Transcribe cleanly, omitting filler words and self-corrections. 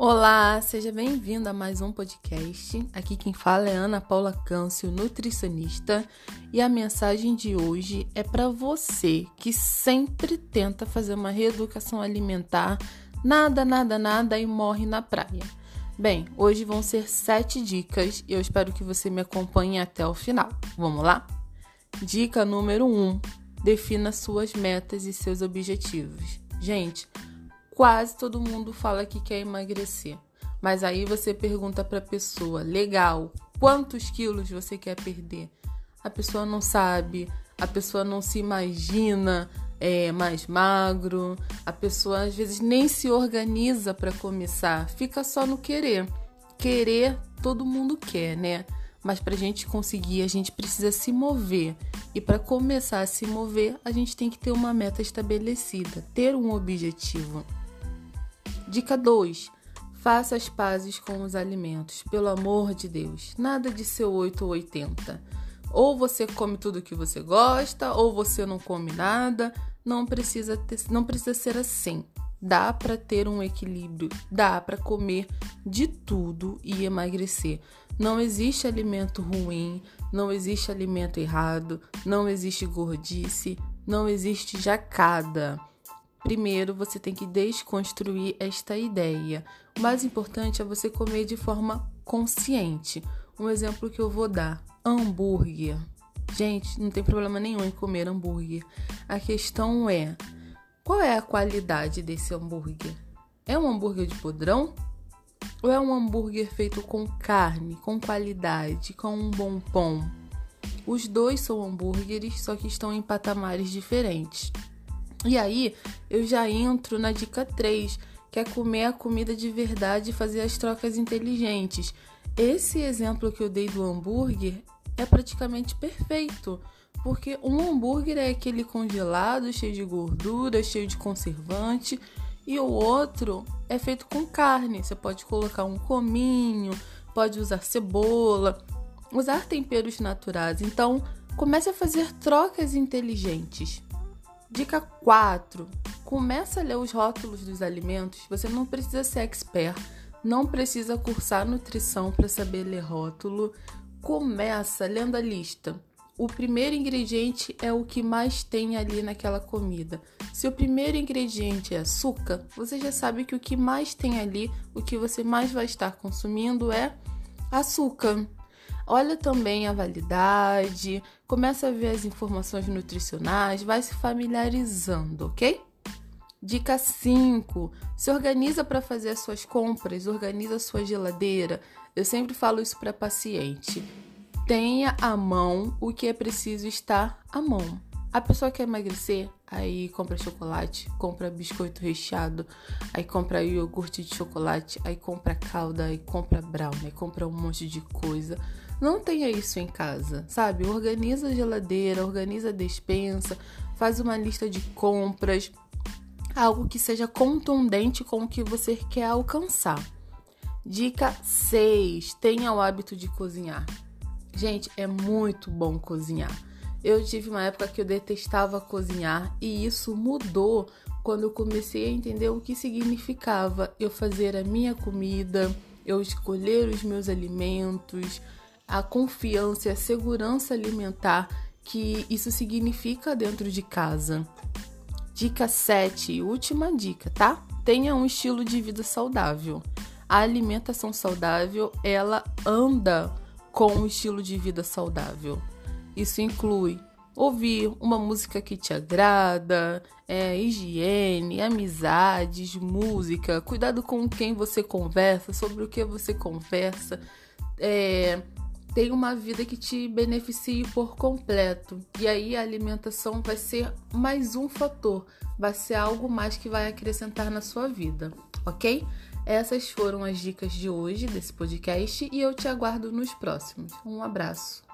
Olá, seja bem-vindo a mais um podcast. Aqui quem fala é Ana Paula Câncio, nutricionista, e a mensagem de hoje é para você que sempre tenta fazer uma reeducação alimentar, nada e morre na praia. Bem, hoje vão ser 7 dicas e eu espero que você me acompanhe até o final. Vamos lá? Dica número 1: defina suas metas e seus objetivos. Gente, quase todo mundo fala que quer emagrecer, mas aí você pergunta para a pessoa, legal, quantos quilos você quer perder? A pessoa não sabe, a pessoa não se imagina mais magro, a pessoa às vezes nem se organiza para começar, fica só no querer. Querer todo mundo quer, né? Mas para a gente conseguir, a gente precisa se mover. E para começar a se mover, a gente tem que ter uma meta estabelecida, ter um objetivo. Dica 2. Faça as pazes com os alimentos. Pelo amor de Deus, nada de ser 8 ou 80. Ou você come tudo que você gosta, ou você não come nada. Não precisa ser assim. Dá para ter um equilíbrio, dá para comer de tudo e emagrecer. Não existe alimento ruim, não existe alimento errado, não existe gordice, não existe jacada. Primeiro, você tem que desconstruir esta ideia. O mais importante é você comer de forma consciente. Um exemplo que eu vou dar: hambúrguer. Gente, não tem problema nenhum em comer hambúrguer. A questão é, qual é a qualidade desse hambúrguer? É um hambúrguer de podrão? Ou é um hambúrguer feito com carne, com qualidade, com um bom pão? Os dois são hambúrgueres, só que estão em patamares diferentes. E aí, eu já entro na dica 3, que é comer a comida de verdade e fazer as trocas inteligentes. Esse exemplo que eu dei do hambúrguer é praticamente perfeito, porque um hambúrguer é aquele congelado, cheio de gordura, cheio de conservante, e o outro é feito com carne. Você pode colocar um cominho, pode usar cebola, usar temperos naturais. Então, comece a fazer trocas inteligentes. Dica 4. Começa a ler os rótulos dos alimentos. Você não precisa ser expert, não precisa cursar nutrição para saber ler rótulo. Começa lendo a lista. O primeiro ingrediente é o que mais tem ali naquela comida. Se o primeiro ingrediente é açúcar, você já sabe que o que mais tem ali, o que você mais vai estar consumindo é açúcar. Olha também a validade, começa a ver as informações nutricionais, vai se familiarizando, ok? Dica 5, se organiza para fazer as suas compras, organiza a sua geladeira. Eu sempre falo isso para paciente. Tenha à mão o que é preciso estar à mão. A pessoa quer emagrecer, aí compra chocolate, compra biscoito recheado, aí compra iogurte de chocolate, aí compra calda, aí compra brownie, aí compra um monte de coisa. Não tenha isso em casa, sabe? Organiza a geladeira, organiza a despensa, faz uma lista de compras, algo que seja contundente com o que você quer alcançar. Dica 6, tenha o hábito de cozinhar. Gente, é muito bom cozinhar. Eu tive uma época que eu detestava cozinhar e isso mudou quando eu comecei a entender o que significava eu fazer a minha comida, eu escolher os meus alimentos, a confiança e a segurança alimentar que isso significa dentro de casa. Dica 7, última dica, tá? Tenha um estilo de vida saudável. A alimentação saudável, ela anda com um estilo de vida saudável. Isso inclui ouvir uma música que te agrada, higiene, amizades, música, cuidado com quem você conversa, sobre o que você conversa. Tem uma vida que te beneficie por completo. E aí a alimentação vai ser mais um fator, vai ser algo mais que vai acrescentar na sua vida, ok? Essas foram as dicas de hoje desse podcast e eu te aguardo nos próximos. Um abraço.